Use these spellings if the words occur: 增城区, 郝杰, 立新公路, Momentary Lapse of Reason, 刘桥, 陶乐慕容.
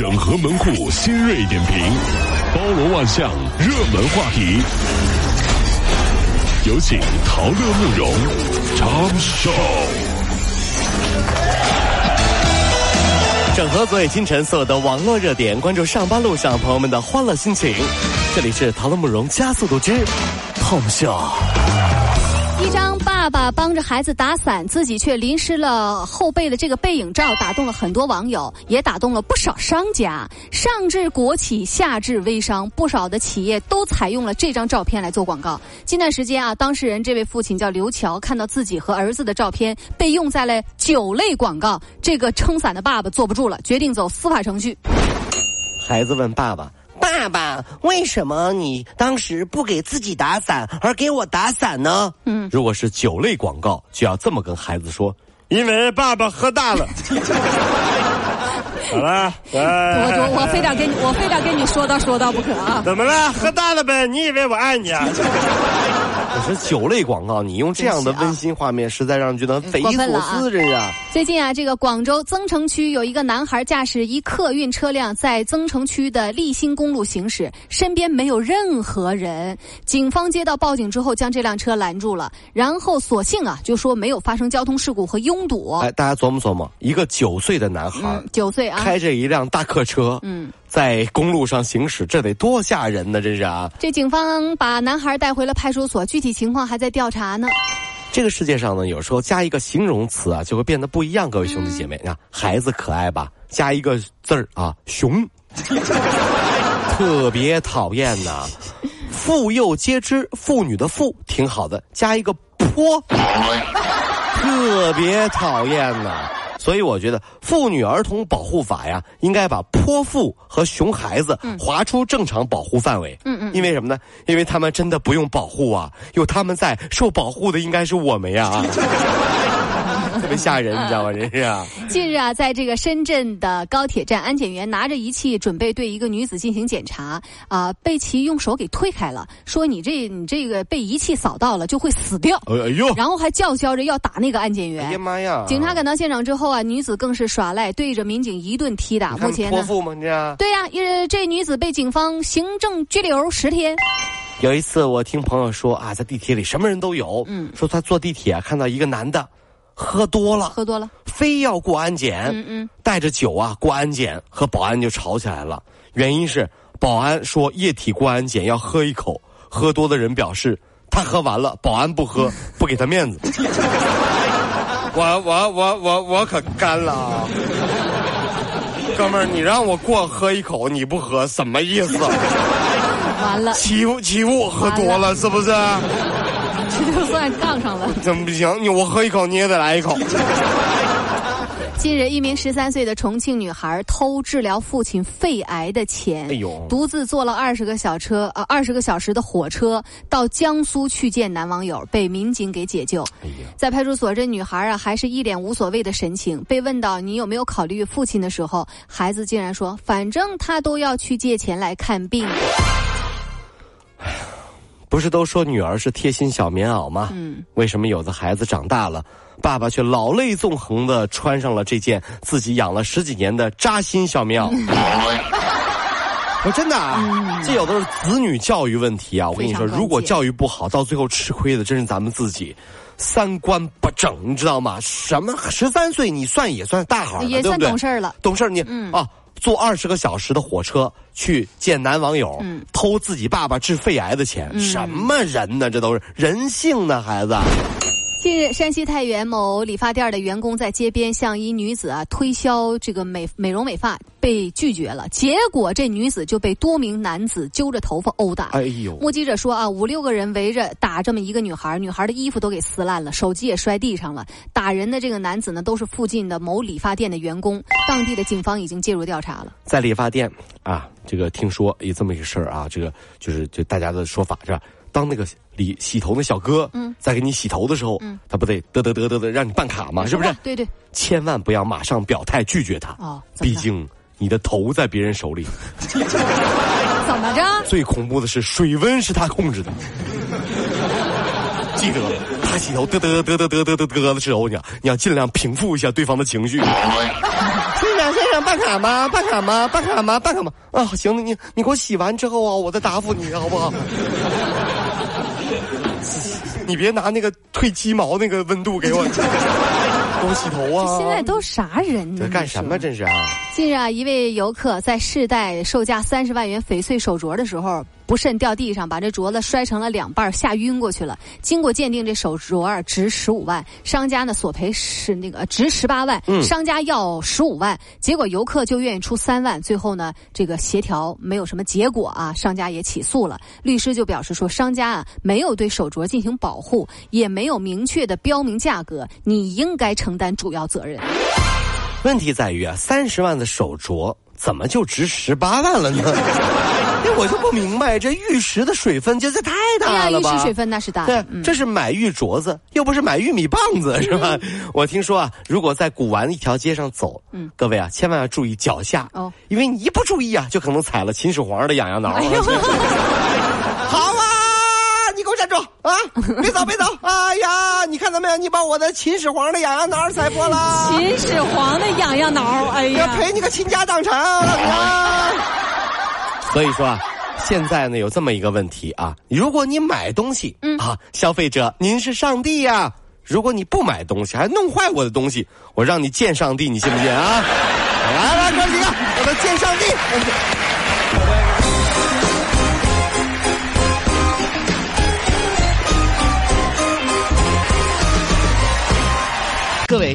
整合门户新锐点评，包罗万象，热门话题。有请陶乐慕容长寿。整合昨夜清晨所有的网络热点，关注上班路上朋友们的欢乐心情。这里是陶乐慕容加速度之痛秀。一张爸爸帮着孩子打伞，自己却淋湿了后背的这个背影照，打动了很多网友，也打动了不少商家。上至国企，下至微商，不少的企业都采用了这张照片来做广告。近段时间啊，当事人这位父亲叫刘桥，看到自己和儿子的照片被用在了9类广告，这个撑伞的爸爸坐不住了，决定走司法程序。孩子问爸爸，爸爸，为什么你当时不给自己打伞，而给我打伞呢？如果是9类广告，就要这么跟孩子说，因为爸爸喝大了。好了，我非得跟你说到不可啊！怎么了？喝大了呗？你以为我爱你啊？我说9类广告，你用这样的温馨画面，实在让人觉得匪夷所思。这样，最近啊，这个广州增城区有一个男孩驾驶一客运车辆在增城区的立新公路行驶，身边没有任何人。警方接到报警之后，将这辆车拦住了，然后所幸啊，就说没有发生交通事故和拥堵。哎，大家琢磨琢磨，一个9岁的男孩，9岁啊，开着一辆大客车，在公路上行驶，这得多吓人呢！这是啊，这警方把男孩带回了派出所，具体情况还在调查呢。这个世界上呢，有时候加一个形容词啊，就会变得不一样。各位兄弟姐妹啊，孩子可爱吧，加一个字儿啊，熊，特别讨厌呐、啊。妇幼皆知，妇女的妇挺好的，加一个泼，特别讨厌呐、啊。所以我觉得妇女儿童保护法呀，应该把泼妇和熊孩子划出正常保护范围。因为什么呢？因为他们真的不用保护啊，有他们在，受保护的应该是我们呀。特别吓人，你知道吗？真是啊！近日啊，在这个深圳的高铁站，安检员拿着仪器准备对一个女子进行检查，被其用手给推开了，说你这个被仪器扫到了就会死掉。哎呦！然后还叫嚣着要打那个安检员。哎呀妈呀！警察赶到现场之后啊，女子更是耍赖，对着民警一顿踢打。目前呢，泼妇吗？你这样？对呀、啊，这女子被警方行政拘留10天。有一次我听朋友说啊，在地铁里什么人都有，说他坐地铁看到一个男的。喝多了，非要过安检，带着酒啊过安检，和保安就吵起来了。原因是保安说液体过安检要喝一口，喝多的人表示他喝完了，保安不喝，不给他面子。我可干了啊，哥们儿，你让我过喝一口，你不喝，什么意思？完了，欺负我喝多了是不是？这就算杠上了，怎么不行？我喝一口，你也得来一口。近日，一名13岁的重庆女孩偷治疗父亲肺癌的钱，独自坐了20个小时的火车到江苏去见男网友，被民警给解救。在派出所，这女孩啊还是一脸无所谓的神情。被问到你有没有考虑父亲的时候，孩子竟然说：“反正他都要去借钱来看病。”不是都说女儿是贴心小棉袄吗？为什么有的孩子长大了，爸爸却老泪纵横的穿上了这件自己养了10几年的扎心小棉袄？我真的啊，这有的是子女教育问题啊！我跟你说，如果教育不好，到最后吃亏的真是咱们自己。三观不整，你知道吗？什么13岁你算也算大孩了，也算懂事了。懂事你啊。坐20个小时的火车去见男网友，偷自己爸爸治肺癌的钱，什么人呢？这都是人性呢，孩子。近日，山西太原某理发店的员工在街边向一女子推销这个美容美发，被拒绝了。结果这女子就被多名男子揪着头发殴打。哎呦！目击者说啊，5、6个人围着打这么一个女孩，女孩的衣服都给撕烂了，手机也摔地上了。打人的这个男子呢，都是附近的某理发店的员工。当地的警方已经介入调查了。在理发店啊，这个听说有这么一个事儿啊，这个就大家的说法是吧？当那个洗头的小哥在给你洗头的时候，他不得得让你办卡吗？是不是？对对，千万不要马上表态拒绝他，毕竟你的头在别人手里。怎么着？最恐怖的是水温是他控制的。记得了。他洗头嘚嘚的时候，你要尽量平复一下对方的情绪。先生，办卡吗？啊，行，你给我洗完之后啊，我再答复你，好不好？你别拿那个退鸡毛那个温度给我，给我洗头啊！现在都啥人呢？这干什么？真是啊！近日啊，一位游客在试戴售价30万元翡翠手镯的时候，不慎掉地上，把这镯子摔成了两半，吓晕过去了。经过鉴定，这手镯值15万，商家呢索赔是那个值18万，商家要15万，结果游客就愿意出3万。最后呢，这个协调没有什么结果啊，商家也起诉了。律师就表示说，商家啊没有对手镯进行保护，也没有明确的标明价格，你应该承担主要责任。问题在于啊，30万的手镯怎么就值18万了呢？我就不明白，这玉石的水分真是太大了吧？玉石水分那是大的，对，这是买玉镯子，又不是买玉米棒子，是吧？我听说啊，如果在古玩一条街上走，各位啊，千万要注意脚下，因为你一不注意啊，就可能踩了秦始皇的痒痒挠。好啊，你给我站住啊！别走！哎呀，你看到没有？你把我的秦始皇的痒痒挠踩破了。秦始皇的痒痒挠，哎呀，赔你个倾家荡产啊！所以说啊，现在呢有这么一个问题啊，如果你买东西啊，消费者您是上帝啊，如果你不买东西还弄坏我的东西，我让你见上帝，你信不信啊？来哥几个，我们见上帝。各位